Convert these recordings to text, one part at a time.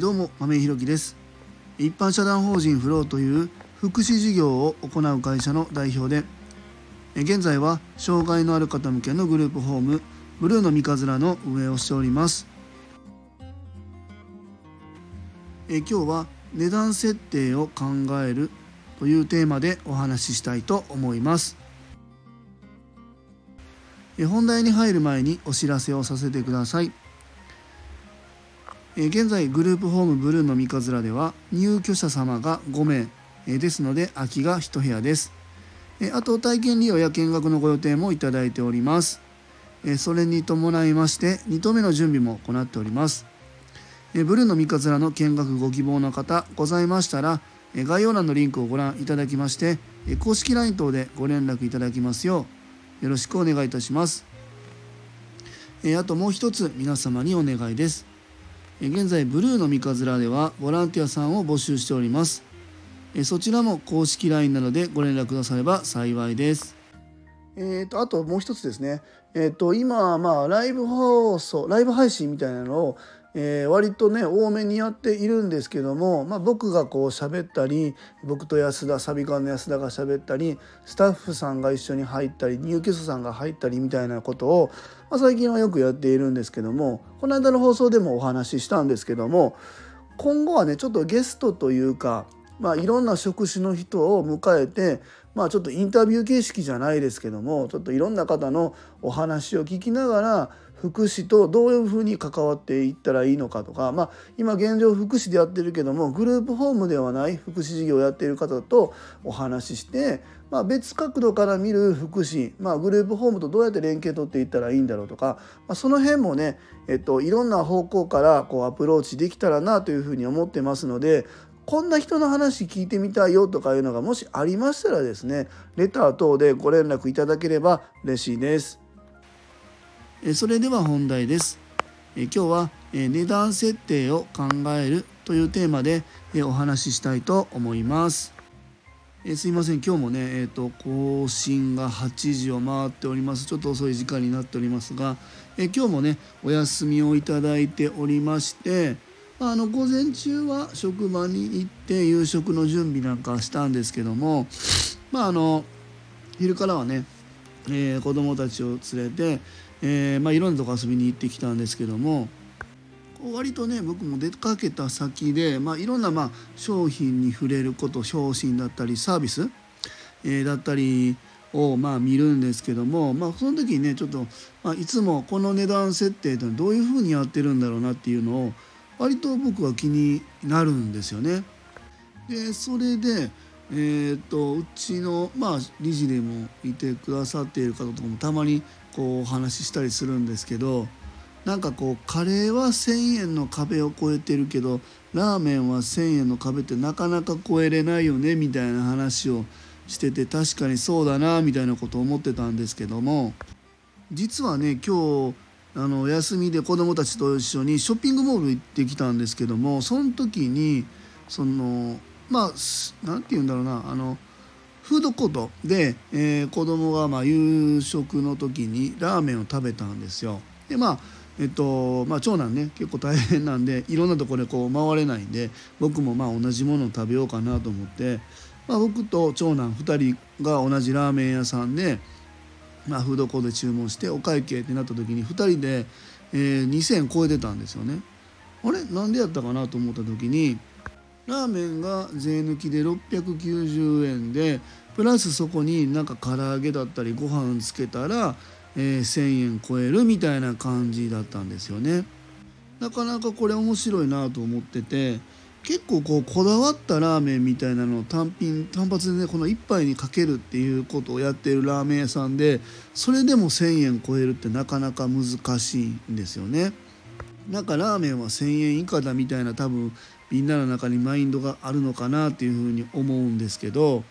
どうも豆井ひろきです。一般社団法人フローという福祉事業を行う会社の代表で、現在は障害のある方向けのグループホームブルーの三日面の運営をしております。今日は値段設定を考えるというテーマでお話ししたいと思います。本題に入る前にお知らせをさせてください。現在グループホームブルーの三日面では入居者様が5名ですので、空きが1部屋です。あと体験利用や見学のご予定もいただいております。それに伴いまして2棟目の準備も行っております。ブルーの三日面の見学ご希望の方ございましたら、概要欄のリンクをご覧いただきまして、公式 LINE 等でご連絡いただきますようよろしくお願いいたします。あともう一つ皆様にお願いです。現在ブルーの三日面ではボランティアさんを募集しております。そちらも公式 LINE などでご連絡くだされば幸いです。あともう一つですね、今、ライブ配信みたいなのを、割とね多めにやっているんですけども、僕がこう喋ったり、僕とサビカンの安田が喋ったり、スタッフさんが一緒に入ったり、入居者さんが入ったりみたいなことを、最近はよくやっているんですけども、この間の放送でもお話ししたんですけども、今後はねちょっとゲストというか、いろんな職種の人を迎えて、ちょっとインタビュー形式じゃないですけども、ちょっといろんな方のお話を聞きながら、福祉とどういうふうに関わっていったらいいのかとか、今現状福祉でやってるけどもグループホームではない福祉事業をやっている方とお話しして、別角度から見る福祉、グループホームとどうやって連携取っていったらいいんだろうとか、その辺もね、いろんな方向からこうアプローチできたらなというふうに思ってますので、こんな人の話聞いてみたいよとかいうのがもしありましたらですね、レター等でご連絡いただければ嬉しいです。それでは本題です。今日は値段設定を考えるというテーマでお話ししたいと思います。すいません、今日もね、更新が8時を回っております。ちょっと遅い時間になっておりますが、今日もねお休みをいただいておりまして、午前中は職場に行って夕食の準備なんかしたんですけども、昼からはね、子供たちを連れて、いろんなとこ遊びに行ってきたんですけども、割とね僕も出かけた先で、いろんな商品に触れること、商品だったりサービス、だったりを見るんですけども、その時にねちょっと、いつもこの値段設定ってどういうふうにやってるんだろうなっていうのを割と僕は気になるんですよね。でそれで、うちの、理事でもいてくださっている方ともたまにこうお話ししたりするんですけど、なんかこうカレーは1000円の壁を超えてるけどラーメンは1000円の壁ってなかなか超えれないよねみたいな話をしてて、確かにそうだなみたいなことを思ってたんですけども、実はね今日お休みで子どもたちと一緒にショッピングモール行ってきたんですけども、その時になんて言うんだろうな、フードコートで、子どもが夕食の時にラーメンを食べたんですよ。で長男ね結構大変なんでいろんなところでこう回れないんで、僕も同じものを食べようかなと思って、僕と長男2人が同じラーメン屋さんでフードコートで注文してお会計ってなった時に2人で、2000円超えてたんですよね。あれなんでやったかなと思った時に、ラーメンが税抜きで690円でプラスそこになんか唐揚げだったりご飯つけたら、1000円超えるみたいな感じだったんですよね。なかなかこれ面白いなと思ってて、結構こだわったラーメンみたいなのを単発でねこの1杯にかけるっていうことをやっているラーメン屋さんで、それでも1000円超えるってなかなか難しいんですよね。なんかラーメンは1000円以下だみたいな、多分みんなの中にマインドがあるのかなっていうふうに思うんですけど、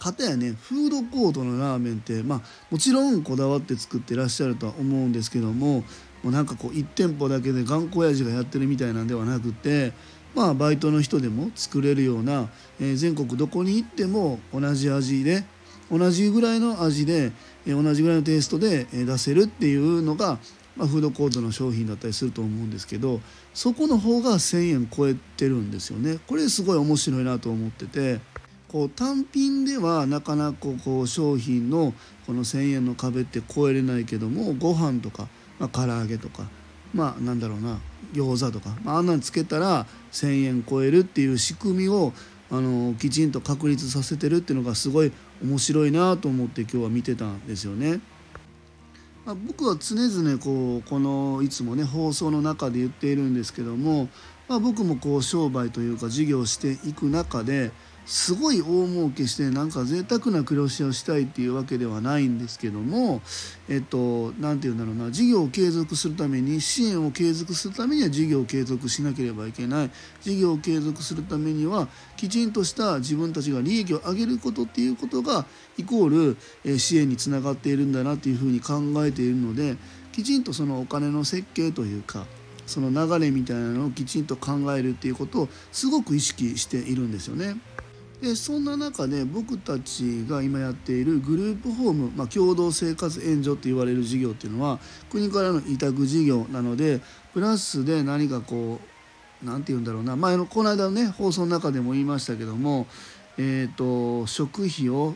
かたやねフードコートのラーメンってもちろんこだわって作ってらっしゃるとは思うんですけども、なんか1店舗だけで頑固親父がやってるみたいなんではなくて、バイトの人でも作れるような、全国どこに行っても同じ味で、同じぐらいの味で同じぐらいのテイストで出せるっていうのが、まあ、フードコートの商品だったりすると思うんですけど、そこの方が1000円超えてるんですよね。これすごい面白いなと思ってて、こう単品ではなかなかこう商品のこの1000円の壁って超えれないけども、ご飯とか、まあ、唐揚げとか、まあなんだろうな、餃子とか、まあ、あんなのつけたら1000円超えるっていう仕組みをきちんと確立させてるっていうのがすごい面白いなと思って今日は見てたんですよね。まあ、僕は常々このいつもね放送の中で言っているんですけども、まあ、僕もこう商売というか事業していく中で、すごい大儲けしてなんか贅沢な黒字をしたいっていうわけではないんですけども、なんていうんだろうな、事業を継続するために、支援を継続するためには事業を継続しなければいけない。事業を継続するためにはきちんとした自分たちが利益を上げることっていうことがイコール支援につながっているんだなっていうふうに考えているので、きちんとそのお金の設計というか、その流れみたいなのをきちんと考えるっていうことをすごく意識しているんですよね。でそんな中で僕たちが今やっているグループホーム、まあ、共同生活援助と言われる事業っていうのは国からの委託事業なので、プラスで何かこうなんていうんだろうな、前のこの間のね放送の中でも言いましたけども、食費を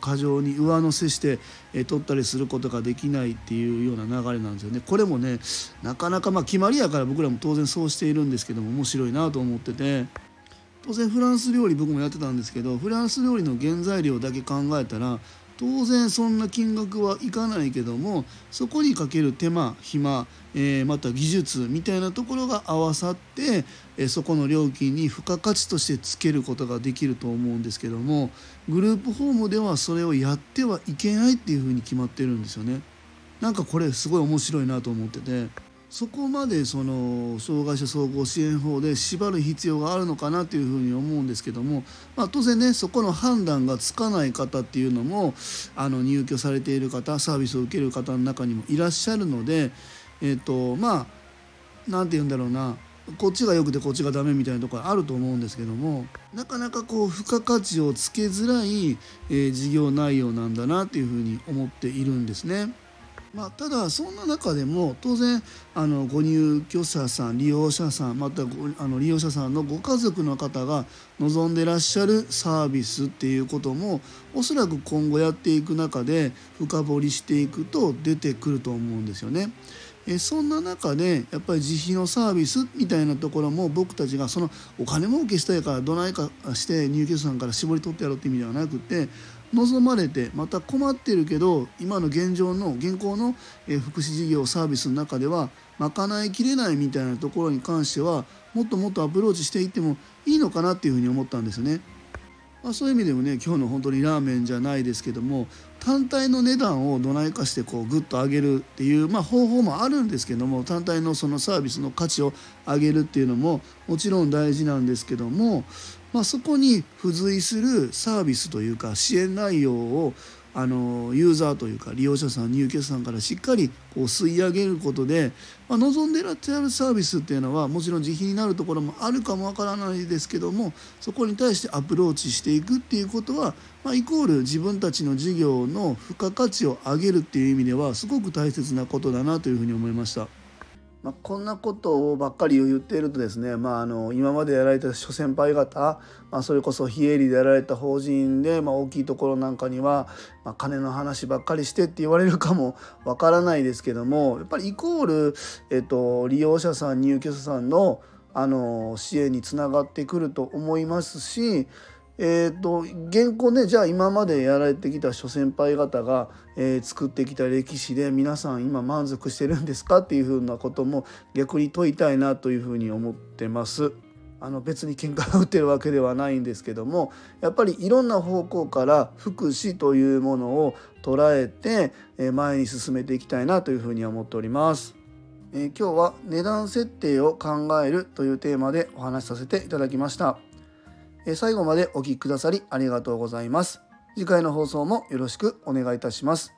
過剰に上乗せして取ったりすることができないっていうような流れなんですよね。これもねなかなかまあ決まりやから僕らも当然そうしているんですけども、面白いなと思ってて。当然フランス料理僕もやってたんですけど、フランス料理の原材料だけ考えたら当然そんな金額はいかないけども、そこにかける手間暇、また技術みたいなところが合わさって、そこの料金に付加価値としてつけることができると思うんですけども、グループホームではそれをやってはいけないっていうふうに決まってるんですよね。なんかこれすごい面白いなと思ってて、そこまでその障害者総合支援法で縛る必要があるのかなというふうに思うんですけども、まあ、当然ねそこの判断がつかない方っていうのも入居されている方、サービスを受ける方の中にもいらっしゃるので、まあなんて言うんだろうな、こっちが良くてこっちがダメみたいなところあると思うんですけども、なかなかこう付加価値をつけづらい、事業内容なんだなというふうに思っているんですね。まあ、ただそんな中でも当然ご入居者さん、利用者さん、また利用者さんのご家族の方が望んでらっしゃるサービスっていうこともおそらく今後やっていく中で深掘りしていくと出てくると思うんですよね。そんな中でやっぱり自費のサービスみたいなところも、僕たちがそのお金儲けしたいからどないかして入居者さんから絞り取ってやろうって意味ではなくて、望まれてまた困ってるけど今の現状の現行の福祉事業サービスの中では賄いきれないみたいなところに関してはもっともっとアプローチしていってもいいのかなっていうふうに思ったんですね。まあ、そういう意味でもね、今日の本当にラーメンじゃないですけども、単体の値段をどないかしてこうグッと上げるっていう、まあ、方法もあるんですけども、単体のそのサービスの価値を上げるっていうのももちろん大事なんですけども、まあ、そこに付随するサービスというか支援内容をユーザーというか利用者さん、入居者さんからしっかりこう吸い上げることで、まあ、望んでらっしゃるサービスっていうのはもちろん自費になるところもあるかもわからないですけども、そこに対してアプローチしていくっていうことは、まあ、イコール自分たちの事業の付加価値を上げるっていう意味ではすごく大切なことだなというふうに思いました。まあ、こんなことをばっかり言っているとですね、まあ、今までやられた諸先輩方、まあ、それこそ非営利でやられた法人で、まあ、大きいところなんかには、まあ、金の話ばっかりしてって言われるかもわからないですけども、やっぱりイコール、利用者さん、入居者さんの、支援につながってくると思いますし、現行ね、じゃあ今までやられてきた諸先輩方が、作ってきた歴史で皆さん今満足してるんですかっていうふうなことも逆に問いたいなというふうに思ってます。別に喧嘩を打ってるわけではないんですけども、やっぱりいろんな方向から福祉というものを捉えて、前に進めていきたいなというふうに思っております。今日は値段設定を考えるというテーマでお話しさせていただきました。最後までお聞きくださりありがとうございます。次回の放送もよろしくお願いいたします。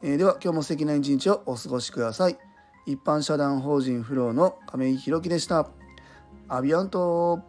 では今日も素敵な一日をお過ごしください。一般社団法人フローの亀井ひろきでした。アビアント。